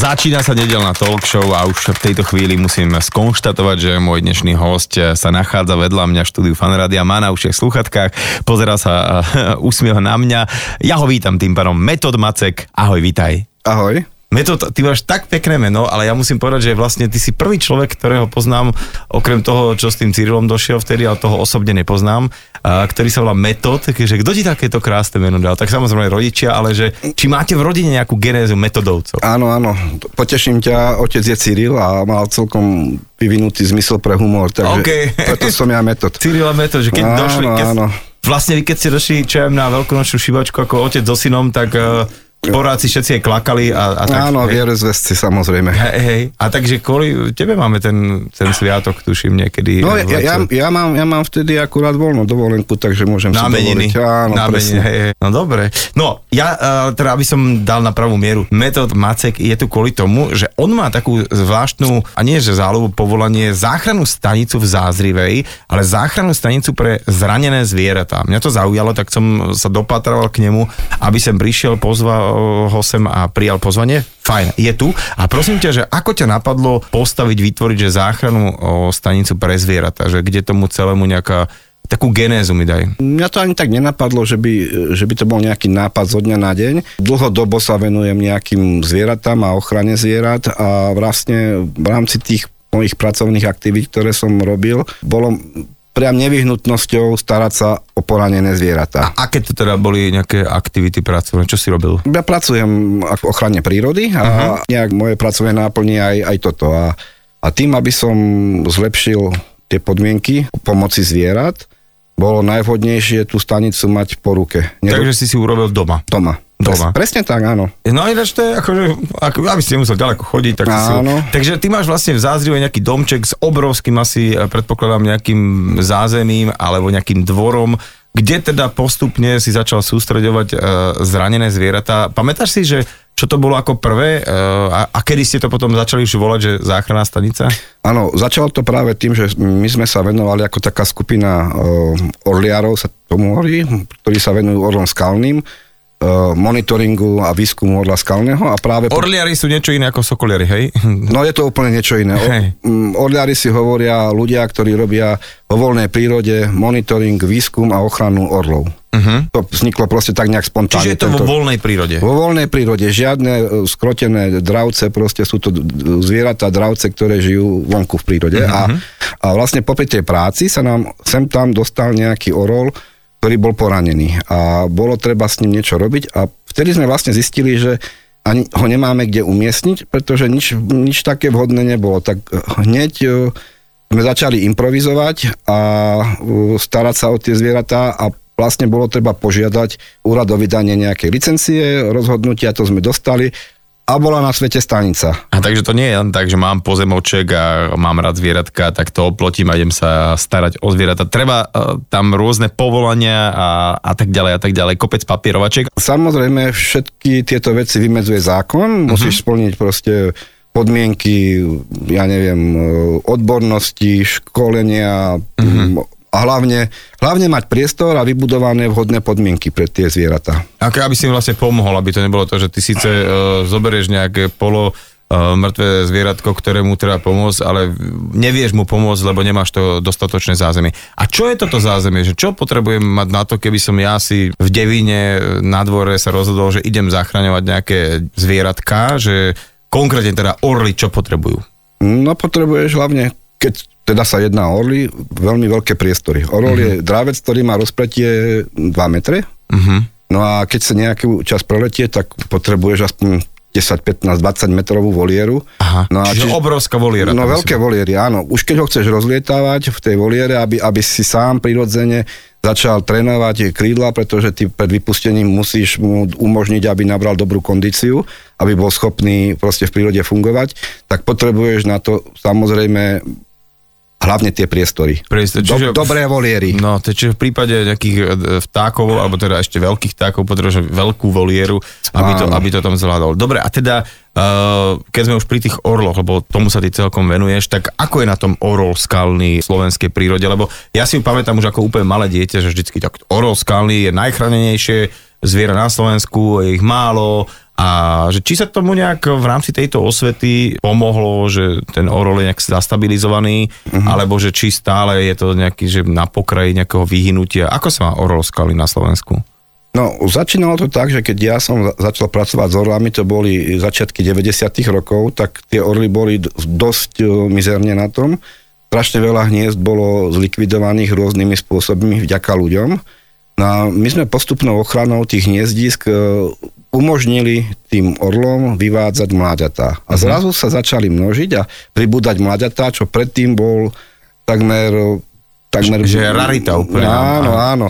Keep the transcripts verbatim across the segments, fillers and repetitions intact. Začína sa nedeľná talk show a už v tejto chvíli musím skonštatovať, že môj dnešný hosť sa nachádza vedľa mňa v štúdiu Fanrádia, má na ušiach slúchatkách, pozerá sa, usmiel na mňa. Ja ho vítam tým pádom, Metod Macek. Ahoj, vítaj. Ahoj. Metod, ty máš tak pekné meno, ale ja musím povedať, že vlastne ty si prvý človek, ktorého poznám, okrem toho, čo s tým Cyrilom došiel vtedy, ale toho osobne nepoznám, a ktorý sa volá Metod, takže kto ti takéto krásne meno dal? Tak samozrejme rodičia, ale že či máte v rodine nejakú genézu metodovcov? Áno, áno, poteším ťa, otec je Cyril a mal celkom vyvinutý zmysel pre humor, takže okay. Preto som ja Metod. Cyril a Metod, že keď áno, došli, keď, vlastne vy keď ste došli čajem na veľkonočnú šibačku ako otec so synom, tak... Poráci všetci aj klakali a, a tak. Áno, vierozvesci samozrejme. Hej, hej. A takže kvôli tebe máme ten, ten sviatok, tuším, niekedy. No, ja, ja, ja, mám, ja mám vtedy akurát voľnú dovolenku, takže môžem si dovoliť. Áno, na presne. Hej, hej. No dobre. No, ja uh, teda, aby som dal na pravú mieru, Metod Macek je tu kvôli tomu, že on má takú zvláštnu, a nie že záľubu, povolanie, záchrannú stanicu v Zázrivej, ale záchrannú stanicu pre zranené zvieratá. Mňa to zaujalo, tak som sa dopatral k nemu, aby som prišiel, pozval ho sem a prijal pozvanie. Fajn, je tu. A prosím ťa, že ako ťa napadlo postaviť, vytvoriť, že záchranu stanicu pre zvieratá, že kde tomu celému nejaká takú genézu mi daj. Mňa to ani tak nenapadlo, že by, že by to bol nejaký nápad zo dňa na deň. Dlhodobo sa venujem nejakým zvieratám a ochrane zvierat a vlastne v rámci tých mojich pracovných aktivít, ktoré som robil, bolo priam nevyhnutnosťou starať sa o poranené zvieratá. A aké to teda boli nejaké aktivity pracovné? Čo si robil? Ja pracujem v ochrane prírody a uh-huh. nejak moje pracovné náplní aj, aj toto. A, a tým, aby som zlepšil tie podmienky pomoci zvierat, bolo najvhodnejšie tú stanicu mať po ruke. Nerob... Takže si si urobil doma? Doma. Doma. Presne tak, áno. No ináč to je, akože, ako, aby si nemusel ďaleko chodiť. Tak si... Takže ty máš vlastne v Zázrive nejaký domček s obrovským asi, predpokladám, nejakým zázemím alebo nejakým dvorom, kde teda postupne si začal sústreďovať e, zranené zvieratá. Pamätáš si, že čo to bolo ako prvé e, a, a kedy ste to potom začali už volať, že záchranná stanica? Áno, začalo to práve tým, že my sme sa venovali ako taká skupina e, orliárov, sa tomu hovorí, ktorí sa venujú orlom skalným, monitoringu a výskumu orla skalného a práve... Orliari sú niečo iné ako sokoliari, hej? No je to úplne niečo iné. Hej. Orliari si hovoria ľudia, ktorí robia vo voľnej prírode monitoring, výskum a ochranu orlov. Uh-huh. To vzniklo proste tak nejak spontánne. Čiže je to tento... vo voľnej prírode? Vo voľnej prírode. Žiadne skrotené dravce, proste sú to zvieratá dravce, ktoré žijú vonku v prírode. Uh-huh. A, a vlastne popri tej práci sa nám sem tam dostal nejaký orol, ktorý bol poranený a bolo treba s ním niečo robiť a vtedy sme vlastne zistili, že ani ho nemáme kde umiestniť, pretože nič, nič také vhodné nebolo. Tak hneď sme začali improvizovať a starať sa o tie zvieratá a vlastne bolo treba požiadať úrad o vydanie nejakej licencie, rozhodnutia to sme dostali a bola na svete stanica. A takže to nie je len tak, že mám pozemoček a mám rád zvieratka, tak to oplotím a idem sa starať o zvieratá. Treba tam rôzne povolania a, a tak ďalej a tak ďalej. Kopec papierovaček. Samozrejme, všetky tieto veci vymedzuje zákon. Musíš uh-huh. splniť proste podmienky, ja neviem, odbornosti, školenia uh-huh. a hlavne, hlavne mať priestor a vybudované vhodné podmienky pre tie zvieratá. Aké, aby si im vlastne pomohol, aby to nebolo to, že ty síce uh, zoberieš nejaké polo uh, mŕtvé zvieratko, ktorému treba pomôcť, ale nevieš mu pomôcť, lebo nemáš to dostatočné zázemie. A čo je toto zázemie? Že čo potrebujem mať na to, keby som ja si v Devíne na dvore sa rozhodol, že idem zachraňovať nejaké zvieratká, že konkrétne teda orly, čo potrebujú? No potrebuješ hlavne, keď teda sa jedná o orly, veľmi veľké priestory. Orol uh-huh. je drávec, ktorý má rozpletie dva metre. Uh-huh. No a keď sa nejakú čas preletie, tak potrebuješ aspoň desať, pätnásť, dvadsať metrovú volieru. Aha, no a čiže či... obrovská voliera. No veľké si... voliery, áno. Už keď ho chceš rozlietávať v tej voliere, aby, aby si sám prirodzene začal trénovať krídla, pretože ty pred vypustením musíš mu umožniť, aby nabral dobrú kondíciu, aby bol schopný proste v prírode fungovať, tak potrebuješ na to samozrejme hlavne tie priestory. Priestor, čiže, Do, dobré voliery. No, čiže v prípade nejakých vtákov, alebo teda ešte veľkých vtákov, potrebuje veľkú volieru, aby to, aby to tam zvládol. Dobre, a teda, keď sme už pri tých orloch, lebo tomu sa ty celkom venuješ, tak ako je na tom orol skalný v slovenskej prírode? Lebo ja si ju pamätám už ako úplne malé dieťa, že vždycky tak orol skalný je najchranenejšie zviera na Slovensku, je ich málo a A že či sa tomu nejak v rámci tejto osvety pomohlo, že ten orol je nejak zastabilizovaný, uh-huh. alebo že či stále je to nejaký, že na pokraji nejakého vyhynutia. Ako sa má orol skaly na Slovensku? No, začínalo to tak, že keď ja som začal pracovať s orlami, to boli začiatky deväťdesiatych rokov, tak tie orly boli dosť mizerne na tom. Strašne veľa hniezd bolo zlikvidovaných rôznymi spôsobmi vďaka ľuďom. No a my sme postupnou ochranou tých hniezdisk umožnili tým orlom vyvádzať mláďatá. A zrazu sa začali množiť a pribúdať mláďatá, čo predtým bol takmer... takmer že rarita úplne. Áno, áno.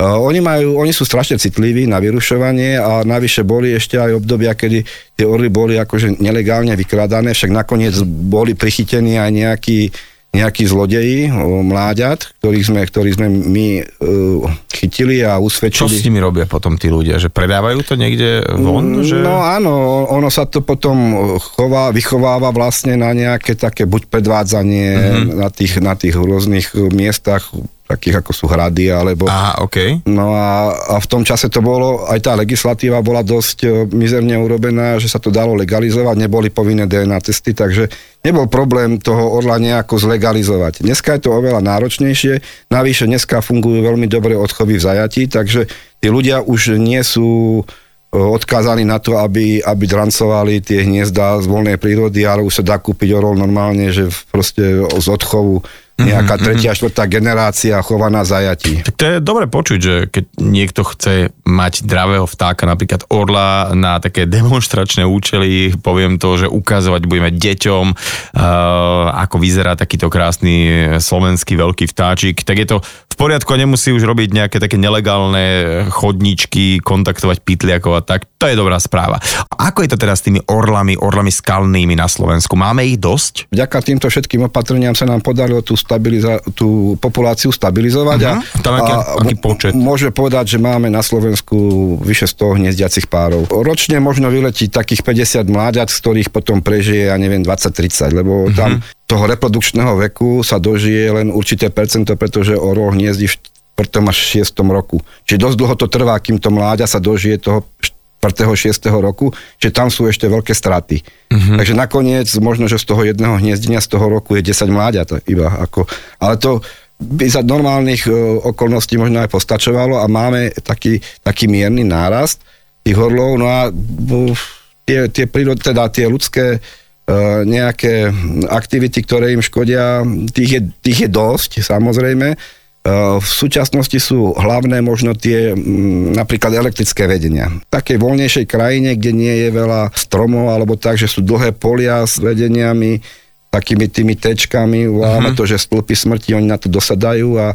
Oni majú, oni sú strašne citliví na vyrušovanie a navyše boli ešte aj obdobia, kedy tie orly boli akože nelegálne vykradané, však nakoniec boli prichytení aj nejakí, nejakí zlodeji, mláďat, ktorých sme, ktorých sme my uh, chytili a usvedčili. Čo s nimi robia potom tí ľudia? Že predávajú to niekde von? Že... No áno, ono sa to potom chová, vychováva vlastne na nejaké také buď predvádzanie mm-hmm. na tých, na tých rôznych miestach, takých ako sú hrady, alebo... Aha, okej. Okay. No a, a v tom čase to bolo, aj tá legislatíva bola dosť mizerne urobená, že sa to dalo legalizovať, neboli povinné dé en á testy, takže nebol problém toho orla nejako zlegalizovať. Dneska je to oveľa náročnejšie, navyše dneska fungujú veľmi dobre odchovy v zajatí, takže tí ľudia už nie sú odkázaní na to, aby, aby drancovali tie hniezda z voľnej prírody, ale už sa dá kúpiť orol normálne, že proste z odchovu nejaká tretia, štvrtá generácia chovaná zajatí. Tak to je dobre počuť, že keď niekto chce mať dravého vtáka, napríklad orla, na také demonstračné účely, poviem to, že ukazovať budeme deťom, uh, ako vyzerá takýto krásny slovenský veľký vtáčik, tak je to v poriadku a nemusí už robiť nejaké také nelegálne chodničky, kontaktovať pytliakov a tak. To je dobrá správa. A ako je to teda s tými orlami, orlami skalnými na Slovensku? Máme ich dosť? Vďaka týmto všetkým opatreniam sa nám podarilo tú Stabiliza- tú populáciu stabilizovať. Uh-huh. A tam aký, aký počet? Môžeme povedať, že máme na Slovensku vyše sto hniezdiacich párov. Ročne možno vyletí takých päťdesiat mláďat, z ktorých potom prežije, ja neviem, dvadsať tridsať, lebo uh-huh. tam toho reprodukčného veku sa dožije len určité percento, pretože orol hniezdi v štvrtom až šiestom roku. Čiže dosť dlho to trvá, kým to mláďa sa dožije toho štvrtého šiesteho roku, že tam sú ešte veľké straty. Mm-hmm. Takže nakoniec možno, že z toho jedného hniezdenia z toho roku je desať mláďat iba. Ako, ale to by za normálnych uh, okolností možno aj postačovalo a máme taký, taký mierny nárast tých orlov. No a uh, tie, tie prírod, teda tie ľudské uh, nejaké aktivity, ktoré im škodia, tých je, tých je dosť, samozrejme. V súčasnosti sú hlavné možno tie napríklad elektrické vedenia. V takej voľnejšej krajine, kde nie je veľa stromov, alebo tak, že sú dlhé polia s vedeniami, takými tými tečkami, voláme uh-huh. to, že stĺpy smrti, oni na to dosadajú a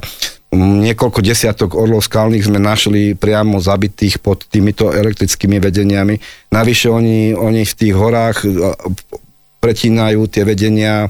niekoľko desiatok orlov skalných sme našli priamo zabitých pod týmito elektrickými vedeniami. Navyše oni, oni v tých horách pretínajú tie vedenia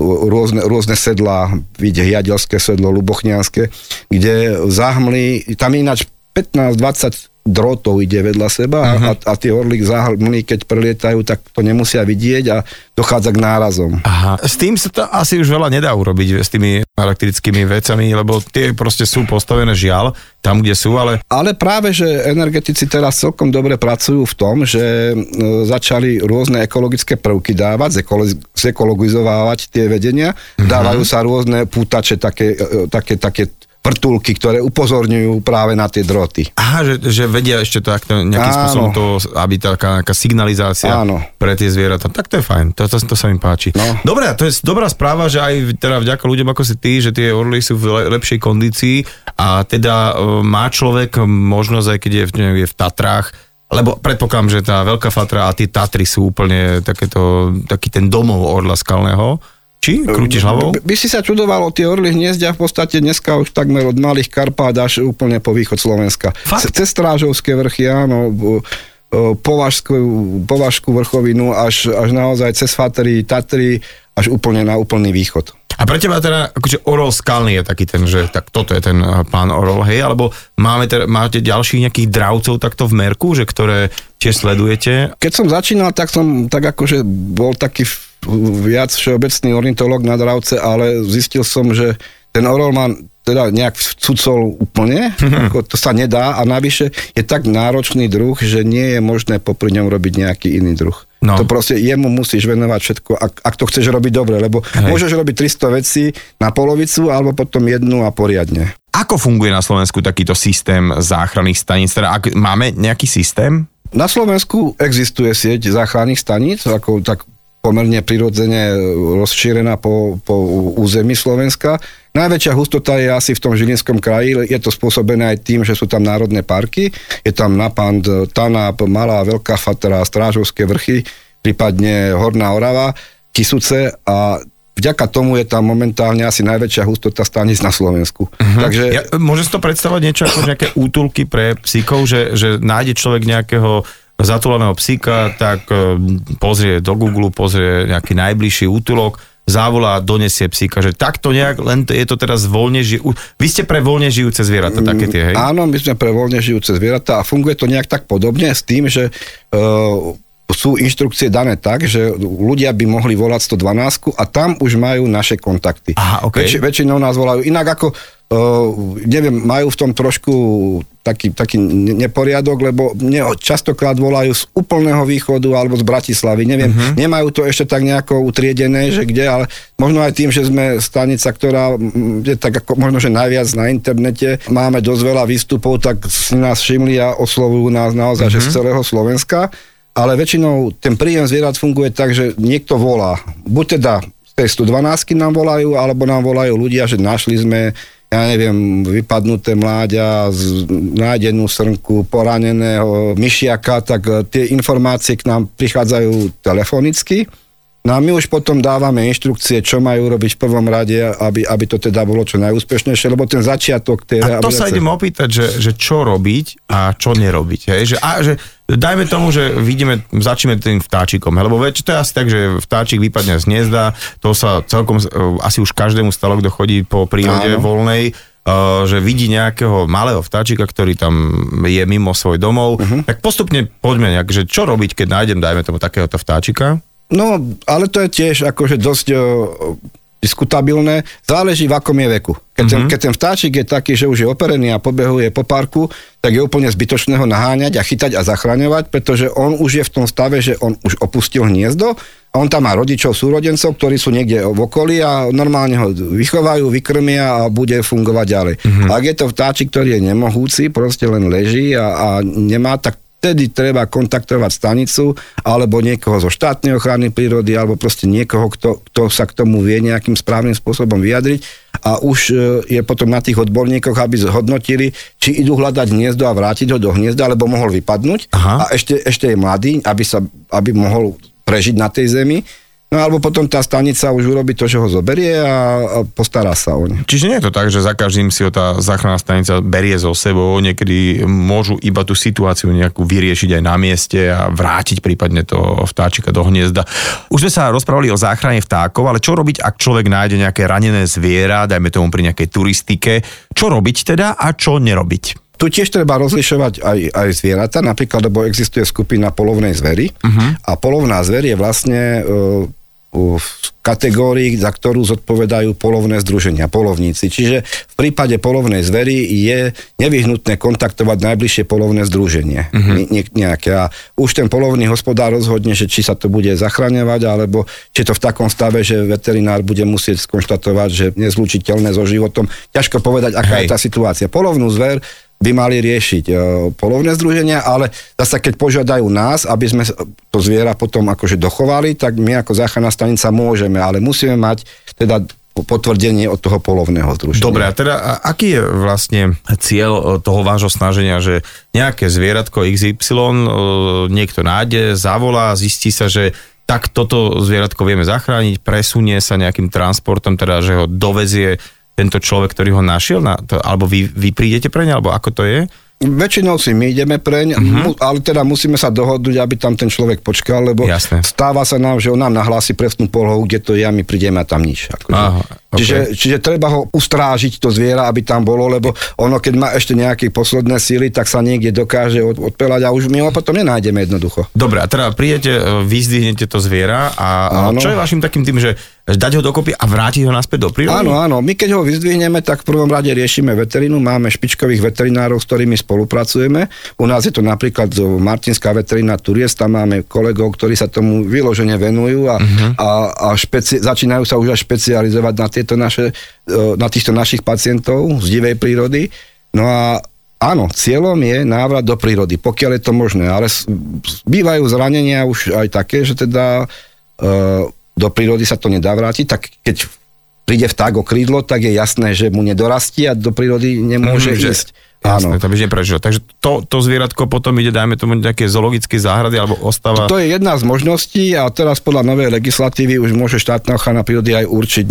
Rôzne, rôzne sedlá, vidie hiadelské sedlo, lubochnianské, kde zahmli, tam ináč pätnásť dvadsať drotov ide vedľa seba uh-huh. a, a tie orly zahmli, keď prelietajú, tak to nemusia vidieť a dochádza k nárazom. Aha. S tým sa to asi už veľa nedá urobiť, s tými elektrickými vecami, lebo tie proste sú postavené žiaľ tam, kde sú, ale... Ale práve, že energetici teraz celkom dobre pracujú v tom, že začali rôzne ekologické prvky dávať, zekologizovávať tie vedenia, mm-hmm. dávajú sa rôzne pútače, také, také, také vrtulky, ktoré upozorňujú práve na tie droty. Aha, že, že vedia ešte to takto nejakým áno. spôsobom to, aby taká nejaká signalizácia áno. pre tie zvieratá. Tak to je fajn, to, to, to sa mi páči. No. Dobre, to je dobrá správa, že aj teda vďaka ľuďom ako si ty, že tie orly sú v lepšej kondícii a teda má človek možnosť, aj keď je v, neviem, je v Tatrách, lebo predpokladám, že tá Veľká Fatra a tie Tatry sú úplne takéto, taký ten domov orla skalného. Či? Krútiš hlavou? By, by si sa čudoval o tie orly hniezdia v podstate dneska už takmer od Malých Karpát až úplne po východ Slovenska. Fakt? Cez Strážovské vrchy, áno, Považskú, Považskú vrchovinu až, až naozaj cez Fatry, Tatry, až úplne na úplný východ. A pre teba teda, akože orol skalný je taký ten, že tak toto je ten pán orol, hej, alebo máme teda, máte ďalších nejakých dravcov takto v merku, že ktoré tiež sledujete? Keď som začínal, tak som tak akože bol taký viac všeobecný ornitológ na dravce, ale zistil som, že ten orol má teda nejak vcucol úplne, ako to sa nedá a navyše je tak náročný druh, že nie je možné popri ňom robiť nejaký iný druh. No. To proste jemu musíš venovať všetko, ak, ak to chceš robiť dobre, lebo hej, môžeš robiť tristo vecí na polovicu alebo potom jednu a poriadne. Ako funguje na Slovensku takýto systém záchranných staníc? Teda ak máme nejaký systém? Na Slovensku existuje sieť záchranných staníc, ako tak pomerne prirodzene rozšírená po, po území Slovenska. Najväčšia hustota je asi v tom Žilinskom kraji, je to spôsobené aj tým, že sú tam národné parky, je tam Napand, Tanap, Malá, Veľká Fatra, Strážovské vrchy, prípadne Horná Orava, Kysuce a vďaka tomu je tam momentálne asi najväčšia hustota staníc na Slovensku. Uh-huh. Takže... Ja, môžem si to predstavovať niečo ako nejaké útulky pre psíkov, že, že nájde človek nejakého zatúleného psíka, tak pozrie do Google, pozrie nejaký najbližší útulok, závolá a donesie psíka, že takto nejak, len je to teraz voľne žijúce. Vy ste pre voľne žijúce zvieratá, také tie, hej? Áno, my sme pre voľne žijúce zvieratá a funguje to nejak tak podobne s tým, že uh, sú inštrukcie dané tak, že ľudia by mohli volať sto dvanásť a tam už majú naše kontakty. Aha, okay. Väč- väčšinou nás volajú. Inak ako, uh, neviem, majú v tom trošku taký, taký neporiadok, lebo mne častokrát volajú z úplného východu alebo z Bratislavy. Neviem, uh-huh. nemajú to ešte tak nejako utriedené, že kde, ale možno aj tým, že sme stanica, ktorá je tak ako možno, že najviac na internete, máme dosť veľa výstupov, tak si nás všimli a oslovujú nás naozaj, uh-huh. že z celého Slovenska. Ale väčšinou ten príjem zvierat funguje tak, že niekto volá. Buď teda z tej sto dvanásť nám volajú, alebo nám volajú ľudia, že našli sme, ja neviem, vypadnuté mláďa, nájdenú srnku, poraneného myšiaka, tak tie informácie k nám prichádzajú telefonicky. No a my už potom dávame inštrukcie, čo majú robiť v prvom rade, aby, aby to teda bolo čo najúspešnejšie, lebo ten začiatok... Tej a to sa idem opýtať, že, že čo robiť a čo nerobiť. Hej? Že, a, že, dajme tomu, že vidíme, začneme tým vtáčikom, lebo veď to je asi tak, že vtáčik vypadne z hniezda, to sa celkom asi už každému stalo, kto chodí po prírode áno. voľnej, že vidí nejakého malého vtáčika, ktorý tam je mimo svoj domov, uh-huh. tak postupne poďme nejak, že čo robiť, keď nájdem, dajme tomu, takéhoto vtáčika. No, ale to je tiež akože dosť uh, diskutabilné. Záleží, v akom je veku. Keď, mm-hmm. ten, keď ten vtáčik je taký, že už je operený a pobehuje po parku, tak je úplne zbytočné ho naháňať a chytať a zachraňovať, pretože on už je v tom stave, že on už opustil hniezdo a on tam má rodičov, súrodencov, ktorí sú niekde v okolí a normálne ho vychovajú, vykrmia a bude fungovať ďalej. Mm-hmm. Ak je to vtáčik, ktorý je nemohúci, proste len leží a, a nemá tak vtedy treba kontaktovať stanicu alebo niekoho zo štátnej ochrany prírody alebo proste niekoho, kto, kto sa k tomu vie nejakým správnym spôsobom vyjadriť a už je potom na tých odborníkoch, aby zhodnotili, či idú hľadať hniezdo a vrátiť ho do hniezda, alebo mohol vypadnúť. Aha. A ešte, ešte je mladý, aby, sa, aby mohol prežiť na tej zemi. No alebo potom tá stanica už urobí to, že ho zoberie a, a postará sa o ne. Čiže nie je to tak, že za každým si ho tá záchranná stanica berie so sebou, niekedy môžu iba tú situáciu nejakú vyriešiť aj na mieste a vrátiť prípadne toho vtáčika do hniezda. Už sme sa rozprávali o záchrane vtákov, ale čo robiť, ak človek nájde nejaké ranené zviera, dajme tomu pri nejakej turistike, čo robiť teda a čo nerobiť? Tu tiež treba rozlišovať aj, aj zvieratá, napríklad, lebo existuje skupina polovnej zvery uh-huh. a polovná zver je vlastne uh, uh, v kategórii, za ktorú zodpovedajú polovné združenia, polovníci. Čiže v prípade polovnej zvery je nevyhnutné kontaktovať najbližšie polovné združenie. Uh-huh. Ne, ne, nejaké. A už ten polovný hospodár rozhodne, že či sa to bude zachraňovať, alebo či to v takom stave, že veterinár bude musieť skonštatovať, že nezlučiteľné so životom. Ťažko povedať, aká Hej. je tá situácia. Polovnú zver by mali riešiť polovné združenia, ale zase keď požiadajú nás, aby sme to zviera potom akože dochovali, tak my ako záchranná stanica môžeme, ale musíme mať teda potvrdenie od toho polovného združenia. Dobre, a teda aký je vlastne cieľ toho vášho snaženia, že nejaké zvieratko iks ypsilon niekto nájde, zavolá, zistí sa, že tak toto zvieratko vieme zachrániť, presunie sa nejakým transportom, teda že ho dovezie tento človek, ktorý ho našiel, na to, alebo vy, vy prídete preň, alebo ako to je? Väčšinou si my ideme preň, uh-huh. mu, ale teda musíme sa dohodnúť, aby tam ten človek počkal, lebo Jasne. Stáva sa nám, že on nám nahlási presnú polohu, kde to je a my prídeme a tam nič. Akože. Okay. Čiže, čiže treba ho ustrážiť, to zviera, aby tam bolo, lebo ono, keď má ešte nejaké posledné síly, tak sa niekde dokáže od, odpelať a už my ho potom nenájdeme jednoducho. Dobre, a teda prídete, vyzdvihnete to zviera a, a čo je vašim takým tým, že dať ho dokopy a vrátiť ho naspäť do prírody? Áno, áno. My keď ho vyzdvihneme, tak v prvom rade riešime veterinu. Máme špičkových veterinárov, s ktorými spolupracujeme. U nás je to napríklad Martinská veterina Turies, tam máme kolegov, ktorí sa tomu vyložene venujú a, uh-huh. a, a špeci- začínajú sa už aj špecializovať na tie to naše, na týchto našich pacientov z divej prírody. No a áno, cieľom je návrat do prírody, pokiaľ je to možné, ale bývajú zranenia už aj také, že teda do prírody sa to nedá vrátiť, tak keď príde vták o krídlo, tak je jasné, že mu nedorastí a do prírody nemôže mm, ísť. Jasné, to by neprežilo. Takže to, to zvieratko potom ide, dajme tomu, nejaké zoologické záhrady alebo ostáva... To je jedna z možností a teraz podľa novej legislatívy už môže štátna ochrana prírody aj určiť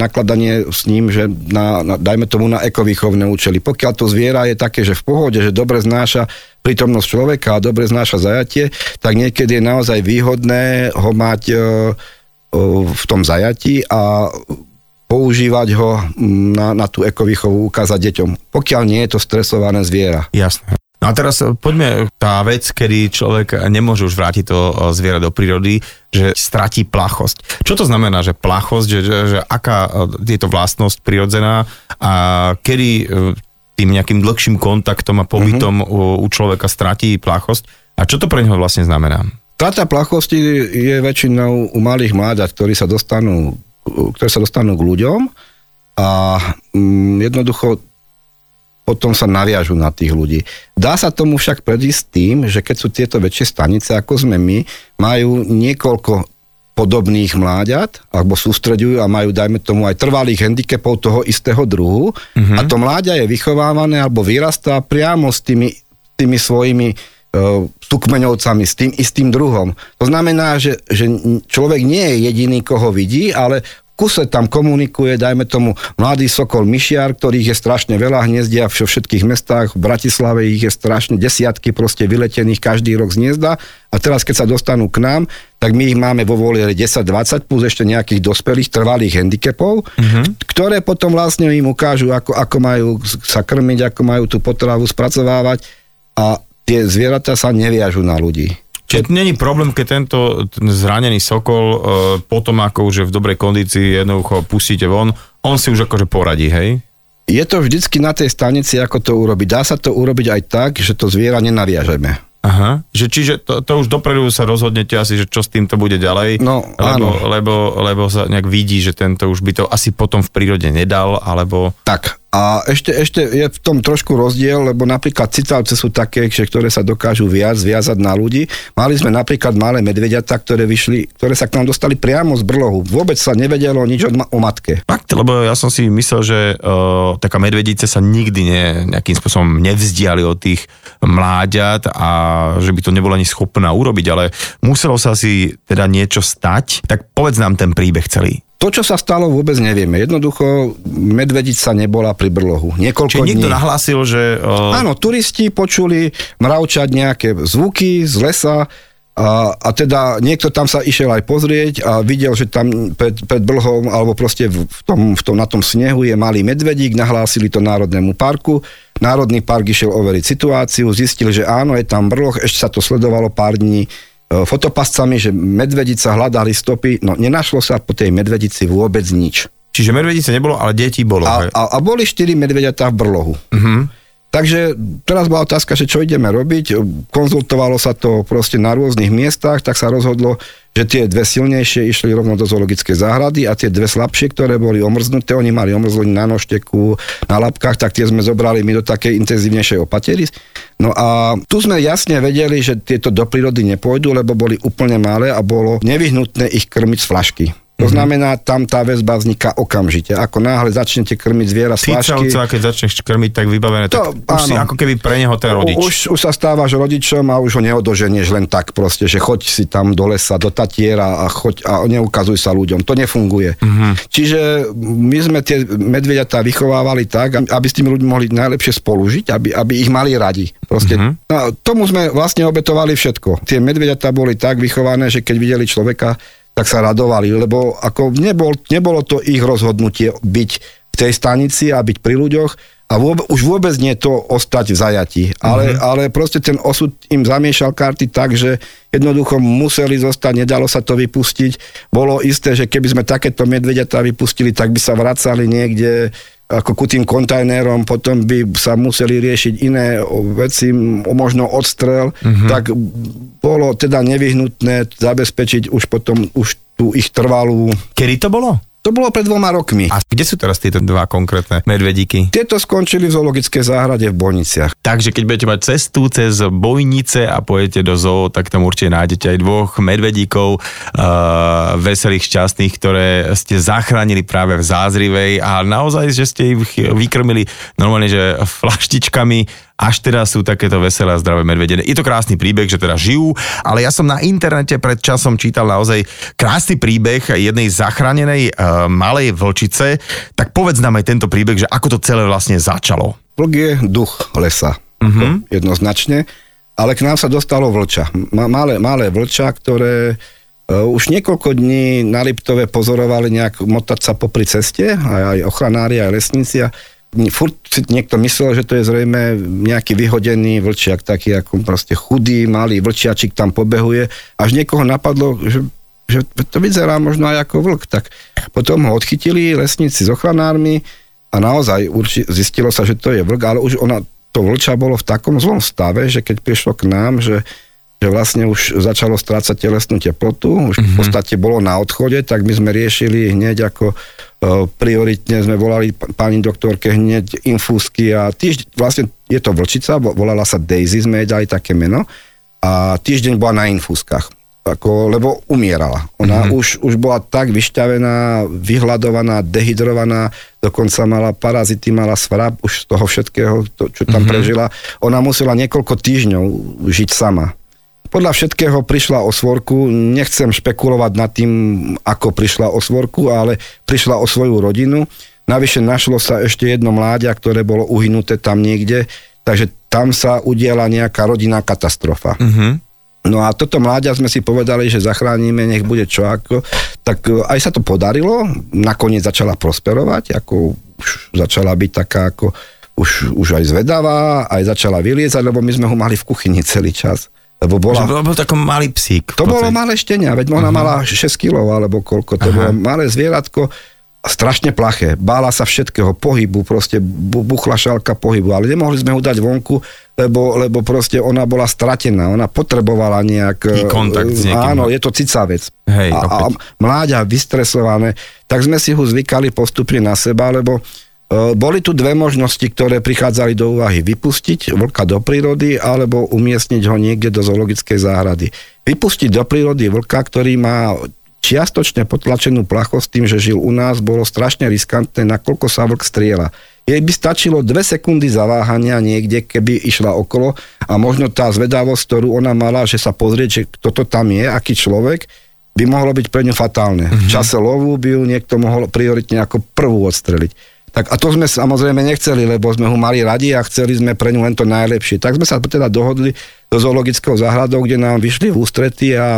nakladanie s ním, že na, na, dajme tomu na ekovýchovné účely. Pokiaľ to zviera je také, že v pohode, že dobre znáša prítomnosť človeka a dobre znáša zajatie, tak niekedy je naozaj výhodné ho mať e, e, v tom zajatí a používať ho na, na tú ekovýchovu, ukázať deťom, pokiaľ nie je to stresované zviera. Jasné. No a teraz poďme tá vec, kedy človek nemôže už vrátiť to zviera do prírody, že stratí plachosť. Čo to znamená, že plachosť, že, že, že aká je to vlastnosť prirodzená a kedy tým nejakým dlhším kontaktom a pobytom mm-hmm. u, u človeka stratí plachosť a čo to pre neho vlastne znamená? Strata plachosti je väčšinou u malých mláďat, ktorí sa dostanú ktoré sa dostanú k ľuďom a jednoducho potom sa naviažú na tých ľudí. Dá sa tomu však predísť tým, že keď sú tieto väčšie stanice, ako sme my, majú niekoľko podobných mláďat, alebo sústreďujú a majú, dajme tomu, aj trvalých handicapov toho istého druhu mm-hmm. a to mláďa je vychovávané alebo vyrastá priamo s tými, tými svojimi sukmeňovcami, s tým istým druhom. To znamená, že, že človek nie je jediný, koho vidí, ale v kuse tam komunikuje, dajme tomu, mladý sokol myšiar, ktorých je strašne veľa, hniezdia vo všetkých mestách, v Bratislave ich je strašne desiatky proste vyletených každý rok z hniezda a teraz, keď sa dostanú k nám, tak my ich máme vo voliere desať dvadsať plus ešte nejakých dospelých trvalých handicapov, mm-hmm. ktoré potom vlastne im ukážu, ako, ako majú sa krmiť, ako majú tú potravu spracovávať a tie zvieratá sa neviažú na ľudí. Čiže není problém, keď tento zranený sokol e, potom ako už je v dobrej kondícii jednoducho pustíte von, on si už akože poradí, hej? Je to vždycky na tej stanici, ako to urobiť. Dá sa to urobiť aj tak, že to zviera nenaviažeme. Aha, že čiže to, to už dopredu sa rozhodnete asi, že čo s týmto bude ďalej, no, lebo, lebo, lebo sa nejak vidí, že tento už by to asi potom v prírode nedal, alebo... Tak, a ešte, ešte je v tom trošku rozdiel, lebo napríklad cicavce sú také, že, ktoré sa dokážu viac zviazať na ľudí. Mali sme napríklad malé medvediatá, ktoré vyšli, ktoré sa k nám dostali priamo z brlohu. Vôbec sa nevedelo nič o matke. Fakt, lebo ja som si myslel, že uh, taká medvedice sa nikdy ne, nejakým spôsobom nevzdiali od tých mláďat a že by to nebola ani schopná urobiť, ale muselo sa si teda niečo stať. Tak povedz nám ten príbeh celý. To, čo sa stalo, vôbec nevieme. Jednoducho, medvedica nebola pri brlohu. Niekoľko Čiže dní. Niekto nahlásil, že... Uh... Áno, turisti počuli mravčať nejaké zvuky z lesa a, a teda niekto tam sa išiel aj pozrieť a videl, že tam pred, pred brlohom alebo proste v tom, v tom, na tom snehu je malý medvedík, nahlásili to Národnému parku. Národný park išiel overiť situáciu, zistil, že áno, je tam brloh, ešte sa to sledovalo pár dní fotopascami, že medvedica, hľadali stopy, no nenašlo sa po tej medvedici vôbec nič. Čiže medvedice nebolo, ale deti bolo. A, a, a boli štyri medvediatá v brlohu. Uh-huh. Takže teraz bola otázka, že čo ideme robiť, konzultovalo sa to proste na rôznych miestach, tak sa rozhodlo, že tie dve silnejšie išli rovno do zoologické záhrady a tie dve slabšie, ktoré boli omrznuté, oni mali omrzliny na nožteku, na labkách, tak tie sme zobrali my do takej intenzívnejšej opatery. No a tu sme jasne vedeli, že tieto do prírody nepôjdu, lebo boli úplne malé a bolo nevyhnutné ich krmiť z flašky. To znamená, tam tá väzba vzniká okamžite. Ako náhle začnete krmiť zviera z flašky... Cicavca, keď začneš krmiť, tak vybavené, to, tak už áno. Si ako keby pre neho ten rodič. Už, už sa stávaš rodičom a už ho neodoženieš len tak proste, že choď si tam do lesa, do tatiera a choď a neukazuj sa ľuďom. To nefunguje. Uh-huh. Čiže my sme tie medvediatá vychovávali tak, aby s tými ľuďmi mohli najlepšie spolužiť, aby, aby ich mali radi. Proste. Uh-huh. No, tomu sme vlastne obetovali všetko. Tie medvediatá boli tak vychované, že keď videli človeka, tak sa radovali, lebo ako nebol, nebolo to ich rozhodnutie byť v tej stanici a byť pri ľuďoch a vôbec, už vôbec nie to ostať v zajati. Ale, mm-hmm. ale proste ten osud im zamiešal karty tak, že jednoducho museli zostať, nedalo sa to vypustiť. Bolo isté, že keby sme takéto medvediatá vypustili, tak by sa vracali niekde ako ku tým kontajnerom, potom by sa museli riešiť iné veci, možno odstrel, mm-hmm. tak bolo teda nevyhnutné zabezpečiť už potom už tú ich trvalú... Kedy to bolo? To bolo pred dvoma rokmi. A kde sú teraz tieto dva konkrétne medvedíky? Tieto skončili v zoologickej záhrade v Bojniciach. Takže keď budete mať cestu cez Bojnice a pojete do zoo, tak tam určite nájdete aj dvoch medvedíkov, uh, veselých, šťastných, ktoré ste zachránili práve v Zázrivej a naozaj, že ste ich vykrmili normálne, že flaštičkami. Až teda sú takéto veselé a zdravé medvede. Je to krásny príbeh, že teda žijú, ale ja som na internete pred časom čítal naozaj krásny príbeh jednej zachránenej uh, malej vlčice. Tak povedz nám aj tento príbeh, že ako to celé vlastne začalo. Vlk je duch lesa, uh-huh. jednoznačne, ale k nám sa dostalo vlča. Malé, malé vlča, ktoré uh, už niekoľko dní na Liptove pozorovali nejak motať sa popri ceste, aj, aj ochranári, aj lesníci a furt si niekto myslel, že to je zrejme nejaký vyhodený vlčiak, taký ako proste chudý, malý vlčiačik tam pobehuje. Až niekoho napadlo, že, že to vyzerá možno aj ako vlk. Tak potom ho odchytili lesníci s ochranármi a naozaj urči, zistilo sa, že to je vlk, ale už ona, to vlča bolo v takom zlom stave, že keď prišlo k nám, že, že vlastne už začalo strácať telesnú teplotu, už mm-hmm. v podstate bolo na odchode, tak my sme riešili hneď ako... prioritne sme volali pani doktorke hneď infúzky a týždeň, vlastne je to vlčica, volala sa Daisy, sme jej dali také meno a týždeň bola na infúzkach, ako, lebo umierala. Ona mm-hmm. už, už bola tak vyšťavená, vyhľadovaná, dehydrovaná, dokonca mala parazity, mala svrab už z toho všetkého, to, čo tam mm-hmm. prežila. Ona musela niekoľko týždňov žiť sama. Podľa všetkého prišla o svorku, nechcem špekulovať nad tým, ako prišla o svorku, ale prišla o svoju rodinu. Navyše našlo sa ešte jedno mláďa, ktoré bolo uhynuté tam niekde, takže tam sa udiela nejaká rodinná katastrofa. Uh-huh. No a toto mláďa sme si povedali, že zachránime, nech bude čo ako. Tak aj sa to podarilo, nakoniec začala prosperovať, ako začala byť taká ako už, už aj zvedavá, aj začala vyliezať, lebo my sme ho mali v kuchyni celý čas. Lebo bola... To bol taký malý psík. To bolo malé štenia, veď ona uh-huh. mala šesť kilogramov alebo koľko, to uh-huh. bolo malé zvieratko, strašne plaché, bála sa všetkého, pohybu, proste buchla šálka pohybu, ale nemohli sme ju dať vonku, lebo, lebo proste ona bola stratená, ona potrebovala nejak... I kontakt s niekým. Áno, je to cicavec. Hej, a, a mláďa vystresované, tak sme si ho zvykali postupne na seba, lebo boli tu dve možnosti, ktoré prichádzali do úvahy. Vypustiť vlka do prírody alebo umiestniť ho niekde do zoologickej záhrady. Vypustiť do prírody vlka, ktorý má čiastočne potlačenú plachosť tým, že žil u nás, bolo strašne riskantné, nakoľko sa vlk strieľa. Jej by stačilo dve sekundy zaváhania niekde, keby išla okolo a možno tá zvedavosť, ktorú ona mala, že sa pozrieť, že kto to tam je, aký človek, by mohlo byť pre ňu fatálne. Mm-hmm. V čase lovu by ju niekto mohol prioritne ako prvú odstreliť. Tak a to sme samozrejme nechceli, lebo sme ho mali radi a chceli sme pre ňu len to najlepšie. Tak sme sa teda dohodli do zoologického záhradu, kde nám vyšli v ústrety a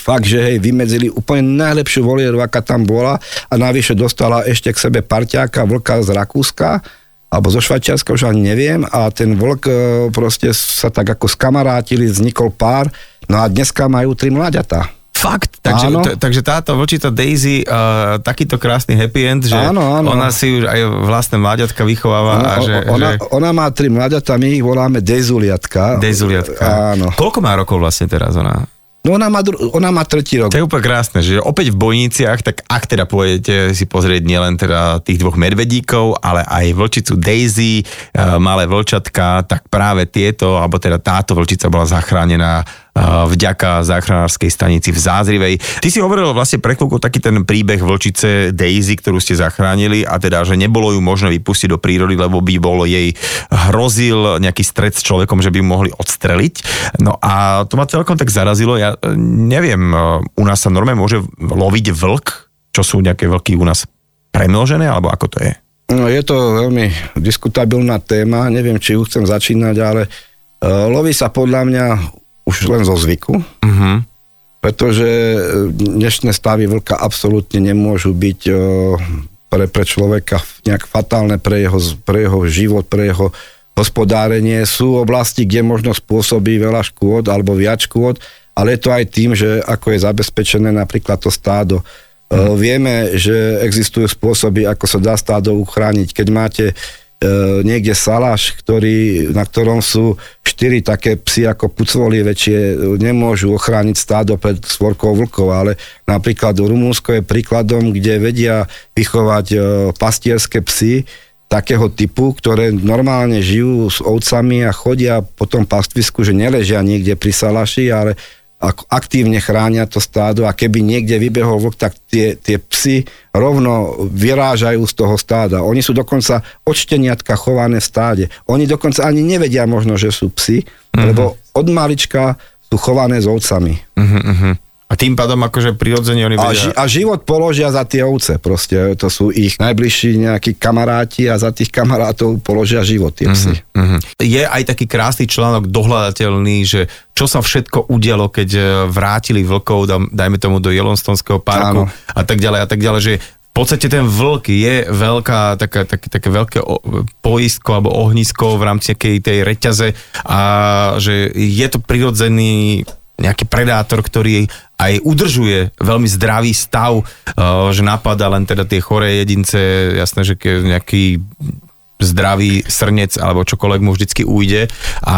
fakt, že hej, vymedzili úplne najlepšiu volieru, aká tam bola a navyše dostala ešte k sebe parťáka, vlka z Rakúska alebo zo Švajčiarska, už ani neviem, a ten vlk proste sa tak ako skamarátili, vznikol pár, no a dneska majú tri mláďatá. Fakt, takže, t- takže táto vlčita Daisy, uh, takýto krásny happy end, že áno, áno. Ona si už aj vlastné mláďatka vychováva. Áno, a že, ona, že... ona má tri mláďata, my ich voláme Dejzuliatka. Dejzuliatka. Áno. Koľko má rokov vlastne teraz ona? No ona má, ona má tretí rok. To je úplne krásne, že opäť v Bojniciach, tak ak teda pôjdete si pozrieť nielen teda tých dvoch medvedíkov, ale aj vlčicu Daisy, malé vlčatka, tak práve tieto, alebo teda táto vlčica bola zachránená vďaka záchranárskej stanici v Zázrivej. Ty si hovoril vlastne pred chvíľkou taký ten príbeh vlčice Daisy, ktorú ste zachránili a teda, že nebolo ju možno vypustiť do prírody, lebo by bolo jej hrozil nejaký stret s človekom, že by ju mohli odstreliť. No a to ma celkom tak zarazilo. Ja neviem, u nás sa normálne môže loviť vlk, čo sú nejaké vlky u nás premnožené, alebo ako to je? No je to veľmi diskutabilná téma, neviem, či ju chcem začínať, ale uh, loví sa podľa mňa už len zo zvyku. Uh-huh. pretože dnešné stavy vlka absolútne nemôžu byť pre, pre človeka nejak fatálne, pre jeho, pre jeho život, pre jeho hospodárenie. Sú oblasti, kde možno spôsobí veľa škôd alebo viac škôd, ale je to aj tým, že ako je zabezpečené napríklad to stádo. Mm. Vieme, že existujú spôsoby, ako sa dá stádo uchrániť. Keď máte niekde saláš, ktorý, na ktorom sú štyri také psi ako pucvoli väčšie, nemôžu ochrániť stádo pred svorkou vlkov, ale napríklad Rumunsko je príkladom, kde vedia vychovať pastierské psy takého typu, ktoré normálne žijú s ovcami a chodia po tom pastvisku, že neležia niekde pri salaši, ale aktívne chránia to stádo, a keby niekde vybehol vlk, tak tie, tie psy rovno vyrážajú z toho stáda. Oni sú dokonca od šteniatka chované v stáde. Oni dokonca ani nevedia možno, že sú psi, uh-huh. lebo od malička sú chované s ovcami. Uh-huh, uh-huh. A tým pádom akože prirodzene oni vedia... A, ži- a život položia za tie ovce proste. To sú ich najbližší nejakí kamaráti a za tých kamarátov položia život tie psy. Uh-huh, uh-huh. Je aj taký krásny článok dohľadateľný, že čo sa všetko udialo, keď vrátili vlkov, dajme tomu do Yellowstonského parku a tak ďalej a tak ďalej, že v podstate ten vlk je veľká, taká, také, také veľké poistko alebo ohnisko v rámci tej, tej reťaze, a že je to prirodzený nejaký predátor, ktorý aj udržuje veľmi zdravý stav, že napadá len teda tie choré jedince, jasné, že nejaký zdravý srnec alebo čokoľvek mu vždycky ujde, a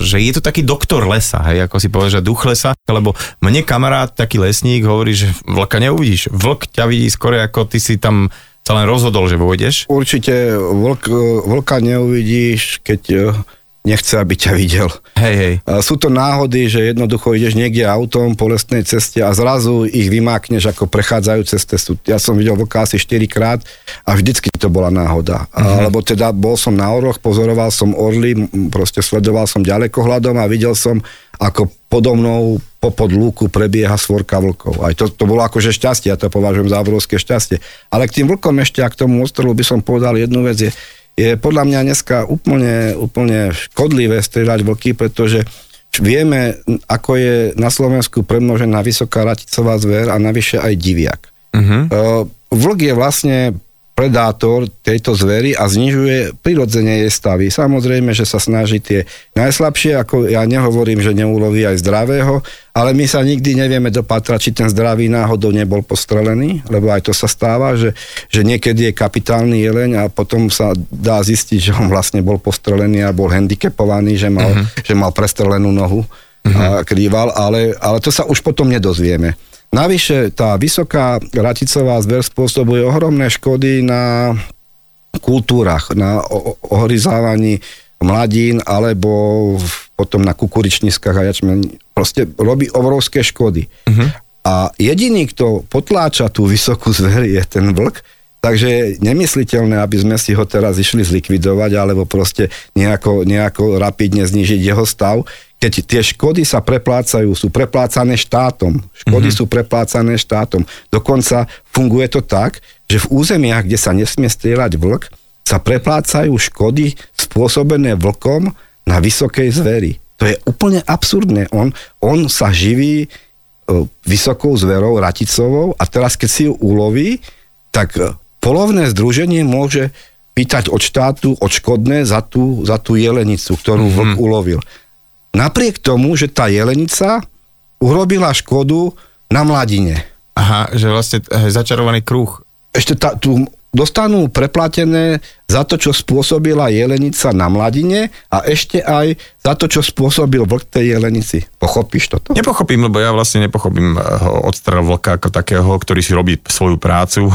že je to taký doktor lesa, hej, ako si povedal, že duch lesa, lebo mne kamarát, taký lesník, hovorí, že vlka neuvidíš, vlk ťa vidí skôr, ako ty si tam sa len rozhodol, že vojdeš. Určite vlk, vlka neuvidíš, keď nechce, aby ťa videl. Hej, hej. Sú to náhody, že jednoducho ideš niekde autom po lesnej ceste a zrazu ich vymákneš, ako prechádzajú cez cestu. Ja som videl vlka asi štyrikrát a vždycky to bola náhoda. Uh-huh. Lebo teda bol som na oroch, pozoroval som orly, proste sledoval som ďalekohľadom a videl som, ako podo mnou popod lúku prebieha svorka vlkov. Aj to, to bolo akože šťastie, ja to považujem za obrovské šťastie. Ale k tým vlkom ešte a k tomu ostrelu by som povedal jednu vec, je, je podľa mňa dneska úplne, úplne škodlivé strieľať vlky, pretože vieme, ako je na Slovensku premnožená vysoká raticová zver a navyše aj diviak. Uh-huh. Vlk je vlastne predátor tejto zvery a znižuje prirodzene jej stavy. Samozrejme, že sa snaží tie najslabšie, ako ja nehovorím, že neuloví aj zdravého, ale my sa nikdy nevieme dopatrať, či ten zdravý náhodou nebol postrelený, lebo aj to sa stáva, že, že niekedy je kapitálny jeleň a potom sa dá zistiť, že on vlastne bol postrelený a bol handicapovaný, že mal, uh-huh. že mal prestrelenú nohu uh-huh. a krýval, ale, ale to sa už potom nedozvieme. Navyše, tá vysoká raticová zver spôsobuje ohromné škody na kultúrach, na ohryzávaní mladín alebo potom na kukuričniskách a jačmení. Proste robí obrovské škody. Uh-huh. A jediný, kto potláča tú vysokú zver, je ten vlk. Takže je nemysliteľné, aby sme si ho teraz išli zlikvidovať alebo proste nejako, nejako rapidne znižiť jeho stav, keď tie škody sa preplácajú, sú preplácané štátom. Škody mm-hmm. sú preplácané štátom. Dokonca funguje to tak, že v územiach, kde sa nesmie strieľať vlk, sa preplácajú škody spôsobené vlkom na vysokej zveri. To je úplne absurdné. On, on sa živí vysokou zverou, raticovou, a teraz, keď si ju uloví, tak polovné združenie môže pýtať od štátu odškodné za tú, za tú jelenicu, ktorú vlk mm-hmm. ulovil. Napriek tomu, že tá jelenica urobila škodu na mladine. Aha, že vlastne začarovaný kruh. Ešte tá, tu dostanú preplatené za to, čo spôsobila jelenica na mladine, a ešte aj za to, čo spôsobil vlk tej jelenici. Pochopíš toto? Nepochopím, lebo ja vlastne nepochopím odstrel vlka ako takého, ktorý si robí svoju prácu,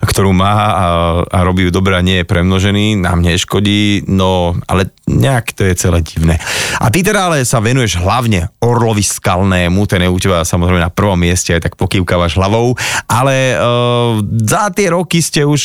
ktorú má a, a robí ju dobrá, nie je premnožený, nám neškodí, no ale nejak to je celé divné. A ty teda ale sa venuješ hlavne orlovi skalnému, ten je u teba samozrejme na prvom mieste, aj tak pokývkávaš hlavou, ale e, za tie roky ste už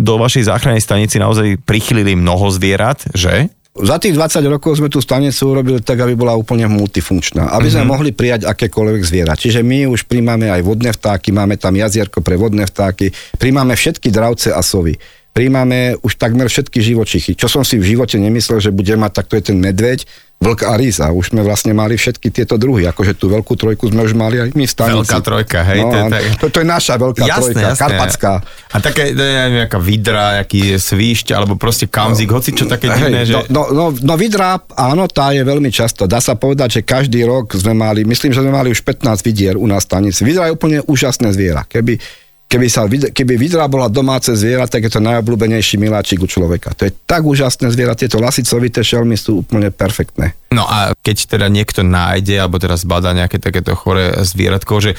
do vašej záchrannej stanici naozaj prichylili mnoho zvierat, že? Za tých dvadsať rokov sme tú stanicu urobili tak, aby bola úplne multifunkčná. Aby sme mm-hmm. mohli prijať akékoľvek zviera. Čiže my už prijímame aj vodné vtáky, máme tam jazierko pre vodné vtáky, prijímame všetky dravce a sovy. Prijímame už takmer všetky živočichy. Čo som si v živote nemyslel, že budem mať, tak to je ten medveď, Vlk a rys a už sme vlastne mali všetky tieto druhy, akože tú veľkú trojku sme už mali aj my v stanici. Veľká trojka, hej. No, to, je tak... to, to je naša veľká jasné, trojka, jasné. Karpatská. A také, neviem, nejaká vidra, jaký svíšť, alebo proste kamzik, no, hocičo také divné, hej, že... No, no, no vidra, áno, tá je veľmi často. Dá sa povedať, že každý rok sme mali, myslím, že sme mali už pätnásť vidier u nás v stanici. Vidra je úplne úžasné zviera. Keby, keby, sa, keby vidra bola domáce zviera, tak je to najobľúbenejší miláčik u človeka. To je tak úžasné zviera, tieto lasicovité šelmy sú úplne perfektné. No a keď teda niekto nájde, alebo teraz zbadá nejaké takéto choré zvieratko, že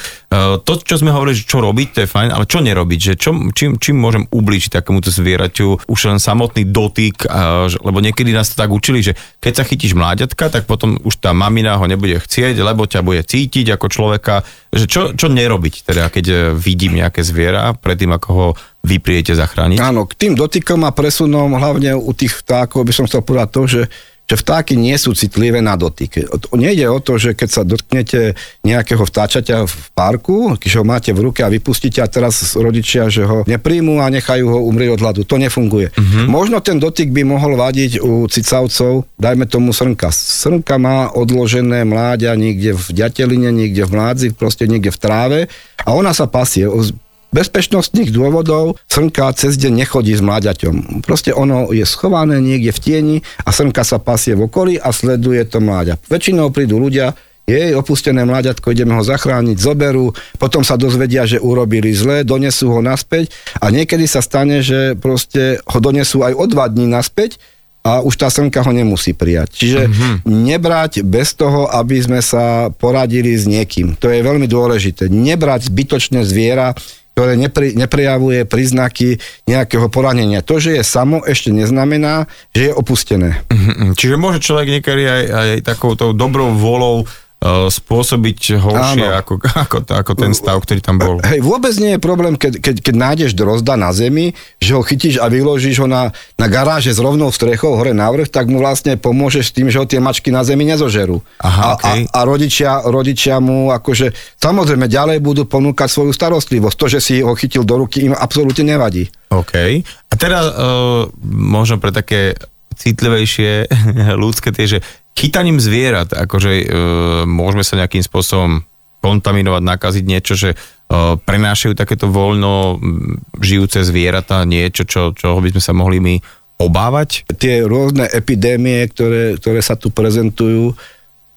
to, čo sme hovorili, že čo robiť, to je fajn, ale čo nerobiť, že čo, čím, čím môžem ublížiť takémuto zvieraťu, už len samotný dotyk, lebo niekedy nás to tak učili, že keď sa chytíš mláďatka, tak potom už tá mamina ho nebude chcieť, lebo ťa bude cítiť ako človeka, že čo, čo nerobiť, teda keď vidím nejaké zviera, predtým ako ho vypriete zachrániť. Áno, k tým dotykom a presunom, hlavne u tých vtákov, by som chcel povedať to, že že vtáky nie sú citlivé na dotyk. Nejde o to, že keď sa dotknete nejakého vtáčaťa v parku, keď ho máte v ruke a vypustíte a teraz rodičia, že ho nepríjmu a nechajú ho umrieť od hladu. To nefunguje. Mm-hmm. Možno ten dotyk by mohol vadiť u cicavcov, dajme tomu srnka. Srnka má odložené mláďa niekde v ďateline, niekde v mládzi, proste niekde v tráve a ona sa pasie. Bezpečnostných dôvodov srnka cez deň nechodí s mláďaťom. Proste ono je schované niekde v tieni a srnka sa pasie v okolí a sleduje to mláďa. Väčšinou prídu ľudia, jej opustené mláďatko, ideme ho zachrániť, zoberú, potom sa dozvedia, že urobili zle, donesú ho naspäť a niekedy sa stane, že proste ho donesú aj o dva dní naspäť a už tá srnka ho nemusí prijať. Čiže mm-hmm. nebrať bez toho, aby sme sa poradili s niekým. To je veľmi dôležité. Nebrať zbytočné zviera, ktoré nepri, neprejavuje príznaky nejakého poranenia. To, že je samo, ešte neznamená, že je opustené. Mm-hmm. Čiže môže človek niekedy aj, aj takouto dobrou vôľou uh, spôsobiť horšie ako, ako, ako ten stav, ktorý tam bol. Hej, vôbec nie je problém, keď, keď, keď nájdeš drozda na zemi, že ho chytíš a vyložíš ho na, na garáže s rovnou strechou hore na vrch, tak mu vlastne pomôžeš tým, že ho tie mačky na zemi nezožerú. Aha, a, okay. a, a rodičia, rodičia mu akože samozrejme ďalej budú ponúkať svoju starostlivosť. To, že si ho chytil do ruky, im absolútne nevadí. OK. A teda uh, možno pre také citlivejšie ľudské tie, že chytaním zvierat, akože uh, môžeme sa nejakým spôsobom kontaminovať, nakaziť niečo, že uh, prenášajú takéto voľno žijúce zvieratá, niečo, čo, čoho by sme sa mohli my obávať? Tie rôzne epidémie, ktoré, ktoré sa tu prezentujú,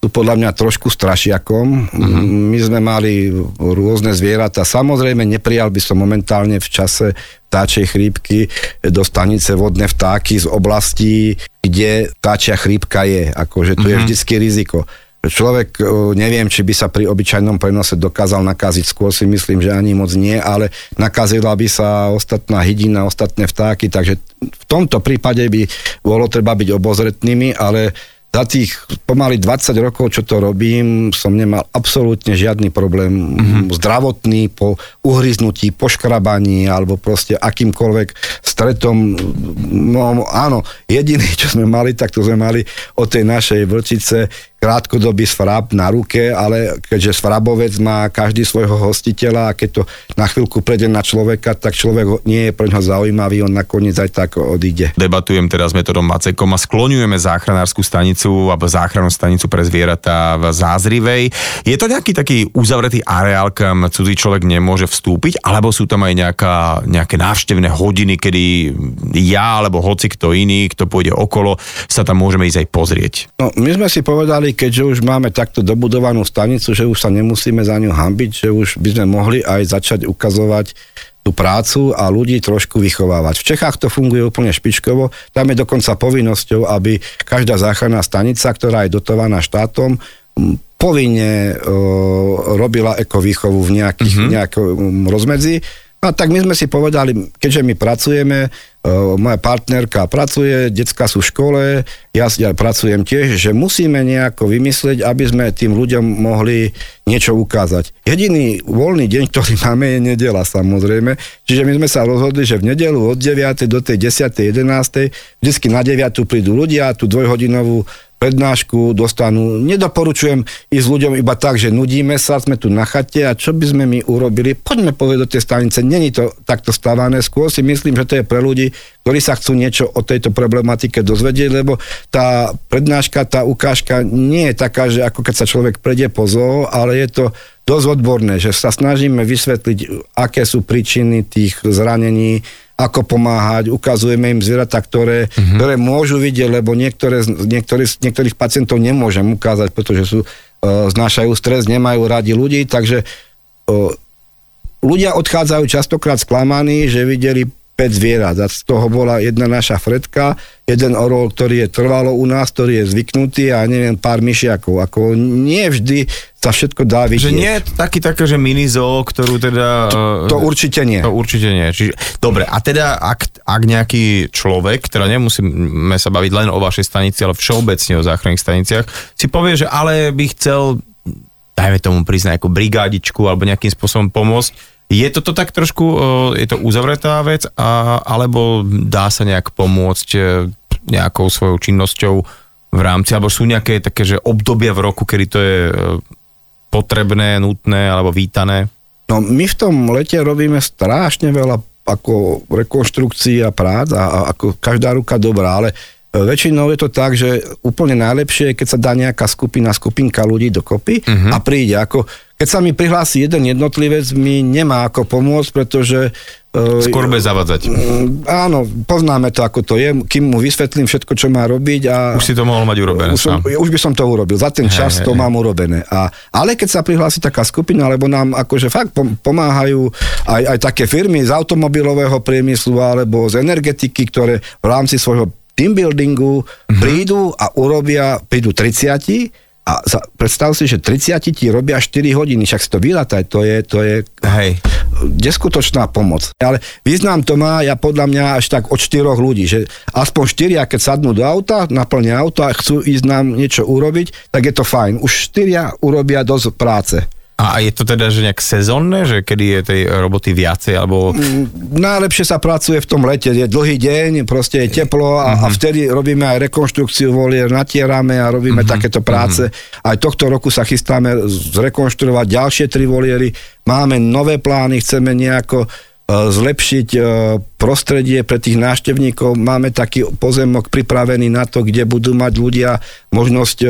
sú podľa mňa trošku strašiakom. Uh-huh. My sme mali rôzne zvieratá. Samozrejme, neprijal by som momentálne v čase vtáčej chrípky do stanice vodné vtáky z oblastí, kde vtáčia chrípka je. Akože tu uh-huh. je vždycky riziko. Človek, neviem, či by sa pri obyčajnom prenose dokázal nakaziť, skôr si myslím, že ani moc nie, ale nakazila by sa ostatná hydina, ostatné vtáky, takže v tomto prípade by bolo treba byť obozretnými, ale za tých pomaly dvadsať rokov, čo to robím, som nemal absolútne žiadny problém mm-hmm. zdravotný po uhryznutí, poškrabaní alebo proste akýmkoľvek stretom. No áno, jediné, čo sme mali, tak to sme mali od tej našej vlčice krátkodobý svrab na ruke, ale keďže svrabovec má každý svojho hostiteľa a keď to na chvíľku prejde na človeka, tak človek nie je pre ňho zaujímavý, on nakoniec aj tak odíde. Debatujem teraz s Metodom Macekom a skloňujeme záchranárskú stanicu alebo záchrannú stanicu pre zvieratá v Zázrivej. Je to nejaký taký uzavretý areál, kam cudzí človek nemôže vstúpiť, alebo sú tam aj nejaká, nejaké návštevné hodiny, kedy ja alebo hoci kto iný, kto pôjde okolo, sa tam môžeme ísť aj pozrieť? No, my sme si povedali, keďže už máme takto dobudovanú stanicu, že už sa nemusíme za ňu hanbiť, že už by sme mohli aj začať ukazovať tú prácu a ľudí trošku vychovávať. V Čechách to funguje úplne špičkovo. Tam je dokonca povinnosťou, aby každá záchranná stanica, ktorá je dotovaná štátom, povinne e, robila ekovýchovu v nejakých, mm-hmm. nejakom rozmedzi. No tak my sme si povedali, keďže my pracujeme, moja partnerka pracuje, decká sú v škole, ja pracujem tiež, že musíme nejako vymyslieť, aby sme tým ľuďom mohli niečo ukázať. Jediný voľný deň, ktorý máme, je nedeľa samozrejme. Čiže my sme sa rozhodli, že v nedeľu od deviatej do tej desiatej jedenástej vždycky na deviatu prídu ľudia, tú dvojhodinovú prednášku dostanú. Nedoporučujem ísť ľuďom iba tak, že nudíme sa, sme tu na chate a čo by sme my urobili? Poďme povedať do tej stanice, není to takto stávané. Skôr si myslím, že to je pre ľudí, ktorí sa chcú niečo o tejto problematike dozvedieť, lebo tá prednáška, tá ukážka nie je taká, že ako keď sa človek prejde po zoo, ale je to dosť odborné, že sa snažíme vysvetliť, aké sú príčiny tých zranení, ako pomáhať, ukazujeme im zvieratá, ktoré, mm-hmm. ktoré môžu vidieť, lebo niektoré, niektorý, niektorých pacientov nemôžem ukázať, pretože sú, e, znášajú stres, nemajú radi ľudí, takže e, ľudia odchádzajú častokrát sklamaní, že videli päť zvierat. A z toho bola jedna naša fredka, jeden orol, ktorý je trvalo u nás, ktorý je zvyknutý a neviem, pár myšiakov. Ako nie vždy sa všetko dá vidieť. Že nie je taký také, že mini zoo, ktorú teda... To, to určite nie. To určite nie. Čiže, dobre, a teda ak, ak nejaký človek, teda nemusíme sa baviť len o vašej stanici, ale všeobecne o záchranných staniciach, si povie, že ale by chcel, dajme tomu priznať, ako brigádičku alebo nejakým spôsobom pomôcť. Je toto tak trošku, je to uzavretá vec, a, alebo dá sa nejak pomôcť nejakou svojou činnosťou v rámci, alebo sú nejaké také, že obdobia v roku, kedy to je potrebné, nutné, alebo vítané? No my v tom lete robíme strašne veľa ako rekonštrukcií a prác a, a ako každá ruka dobrá, ale väčšinou je to tak, že úplne najlepšie je, keď sa dá nejaká skupina, skupinka ľudí dokopy uh-huh. a príde. Ako, keď sa mi prihlási jeden jednotlivec, mi nemá ako pomôcť, pretože... Skôr bude zavadzať. Áno, poznáme to, ako to je, kým mu vysvetlím všetko, čo má robiť. A už si to mohol mať urobené. Už, som, už by som to urobil, za ten čas hej, to hej. mám urobené. A, ale keď sa prihlási taká skupina, lebo nám akože fakt pomáhajú aj, aj také firmy z automobilového priemyslu alebo z energetiky, ktoré v rámci svojho team buildingu prídu a urobia, prídu tridsiati a za, predstav si, že tridsiati ti robia štyri hodiny, však si to vylátaj, to je, to je hej. neskutočná pomoc. Ale význam to má, ja podľa mňa až tak od štyroch ľudí, že aspoň štyria, keď sadnú do auta, naplnia auta a chcú ísť nám niečo urobiť, tak je to fajn. Už štyria urobia dosť práce. A je to teda, že nejak sezónne, že kedy je tej roboty viacej, alebo... Najlepšie sa pracuje v tom lete, je dlhý deň, proste je teplo a, mm-hmm. a vtedy robíme aj rekonštrukciu volier, natierame a robíme mm-hmm. takéto práce. Mm-hmm. Aj tohto roku sa chystáme zrekonštruovať ďalšie tri voliery, máme nové plány, chceme nejako zlepšiť prostredie pre tých návštevníkov, máme taký pozemok pripravený na to, kde budú mať ľudia možnosť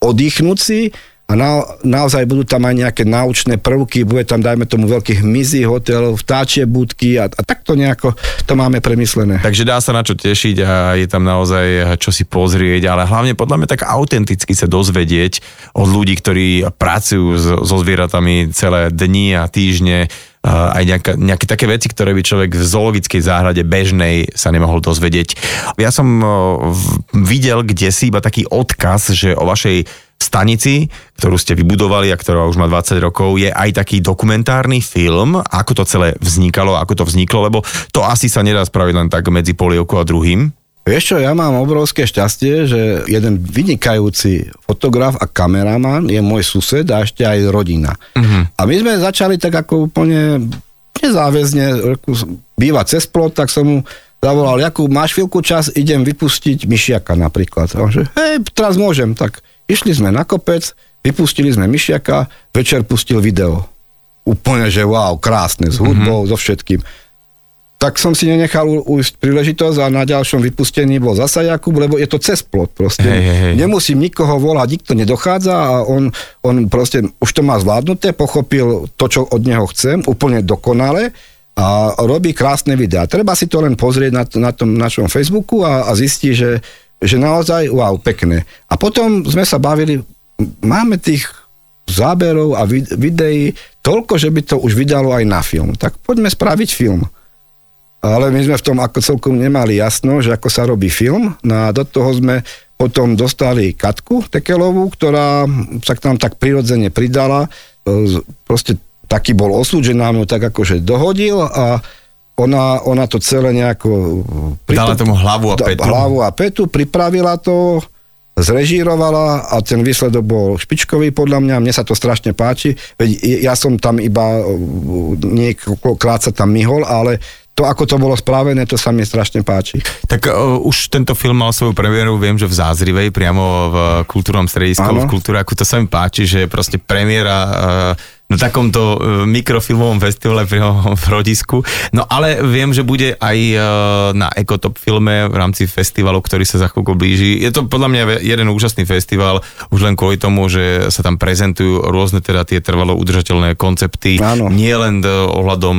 oddychnúť si. A na, naozaj budú tam aj nejaké naučné prvky, bude tam, dajme tomu, veľký hmyzí hotel, vtáčie budky a, a takto nejako to máme premyslené. Takže dá sa na čo tešiť a je tam naozaj čo si pozrieť, ale hlavne podľa mňa tak autenticky sa dozvedieť od ľudí, ktorí pracujú so zvieratami celé dni a týždne, aj nejaká, nejaké také veci, ktoré by človek v zoologickej záhrade bežnej sa nemohol dozvedieť. Ja som videl kdesi iba taký odkaz, že o vašej stanici, ktorú ste vybudovali a ktorá už má dvadsať rokov, je aj taký dokumentárny film, ako to celé vznikalo, ako to vzniklo, lebo to asi sa nedá spraviť len tak medzi polievkou a druhým. Vieš čo, ja mám obrovské šťastie, že jeden vynikajúci fotograf a kameraman je môj sused a ešte aj rodina. Uh-huh. A my sme začali tak ako úplne nezáväzne bývať cez plot, tak som mu zavolal, Jakub, máš chvíľku čas, idem vypustiť myšiaka napríklad. A on že, hej, teraz môžem, tak išli sme na kopec, vypustili sme myšiaka, večer pustil video. Úplne, že wow, krásne, s hudbou, uh-huh. so všetkým. Tak som si nenechal ujsť príležitosť a na ďalšom vypustení bol zasa Jakub, lebo je to cez plot proste. Hej, hej, hej. Nemusím nikoho volať, nikto nedochádza a on, on proste už to má zvládnuté, pochopil to, čo od neho chcem, úplne dokonale a robí krásne videá. Treba si to len pozrieť na, na tom našom Facebooku a, a zistí, že, že naozaj wow, pekné. A potom sme sa bavili, máme tých záberov a videí toľko, že by to už vydalo aj na film. Tak poďme spraviť film. Ale my sme v tom ako celkom nemali jasno, že ako sa robí film. No a do toho sme potom dostali Katku Tekelovú, ktorá sa k nám tak prirodzene pridala. Proste taký bol osud, že nám ju tak akože dohodil a ona, ona to celé nejako... Dala tomu hlavu a petu. Hlavu a petu, pripravila to, zrežírovala a ten výsledok bol špičkový podľa mňa, mne sa to strašne páči. Veď ja som tam iba niekoľkokrát sa tam mihol, ale... to, ako to bolo spravené, to sa mi strašne páči. Tak uh, už tento film mal svoju premiéru, viem, že v Zázrivej, priamo v kultúrnom stredisku, v Kultúráku, to sa mi páči, že proste premiéra uh, na takomto uh, mikrofilmovom festivale v, v Rodisku. No ale viem, že bude aj uh, na EkoTop filme v rámci festivalu, ktorý sa za chvíľku blíži. Je to podľa mňa jeden úžasný festival, už len kvôli tomu, že sa tam prezentujú rôzne teda tie trvalo udržateľné koncepty, nie len ohľadom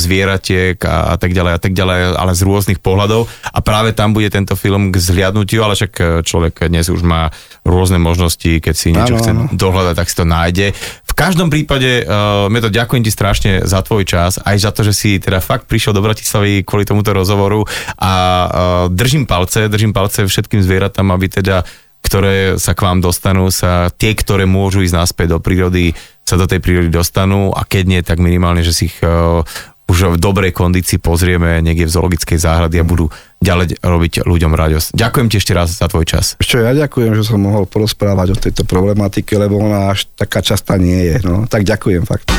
zvieratiek a, a tak ďalej a tak ďalej, ale z rôznych pohľadov a práve tam bude tento film k zhliadnutiu, ale však človek dnes už má rôzne možnosti, keď si niečo ano, chce ano. dohľadať, tak si to nájde. V každom prípade, uh, Metod, ďakujem ti strašne za tvoj čas, aj za to, že si teda fakt prišiel do Bratislavy kvôli tomuto rozhovoru a uh, držím palce, držím palce všetkým zvieratám, aby teda, ktoré sa k vám dostanú, sa tie, ktoré môžu ísť naspäť do prírody, sa do tej prírody dostanú a keď nie, tak minimálne, že si ich uh, už v dobrej kondícii pozrieme niekde v zoologickej záhrade a budú ďalej robiť ľuďom radosť. Ďakujem ti ešte raz za tvoj čas. Ešte ja ďakujem, že som mohol porozprávať o tejto problematike, lebo ona až taká častá nie je. No, tak ďakujem fakt.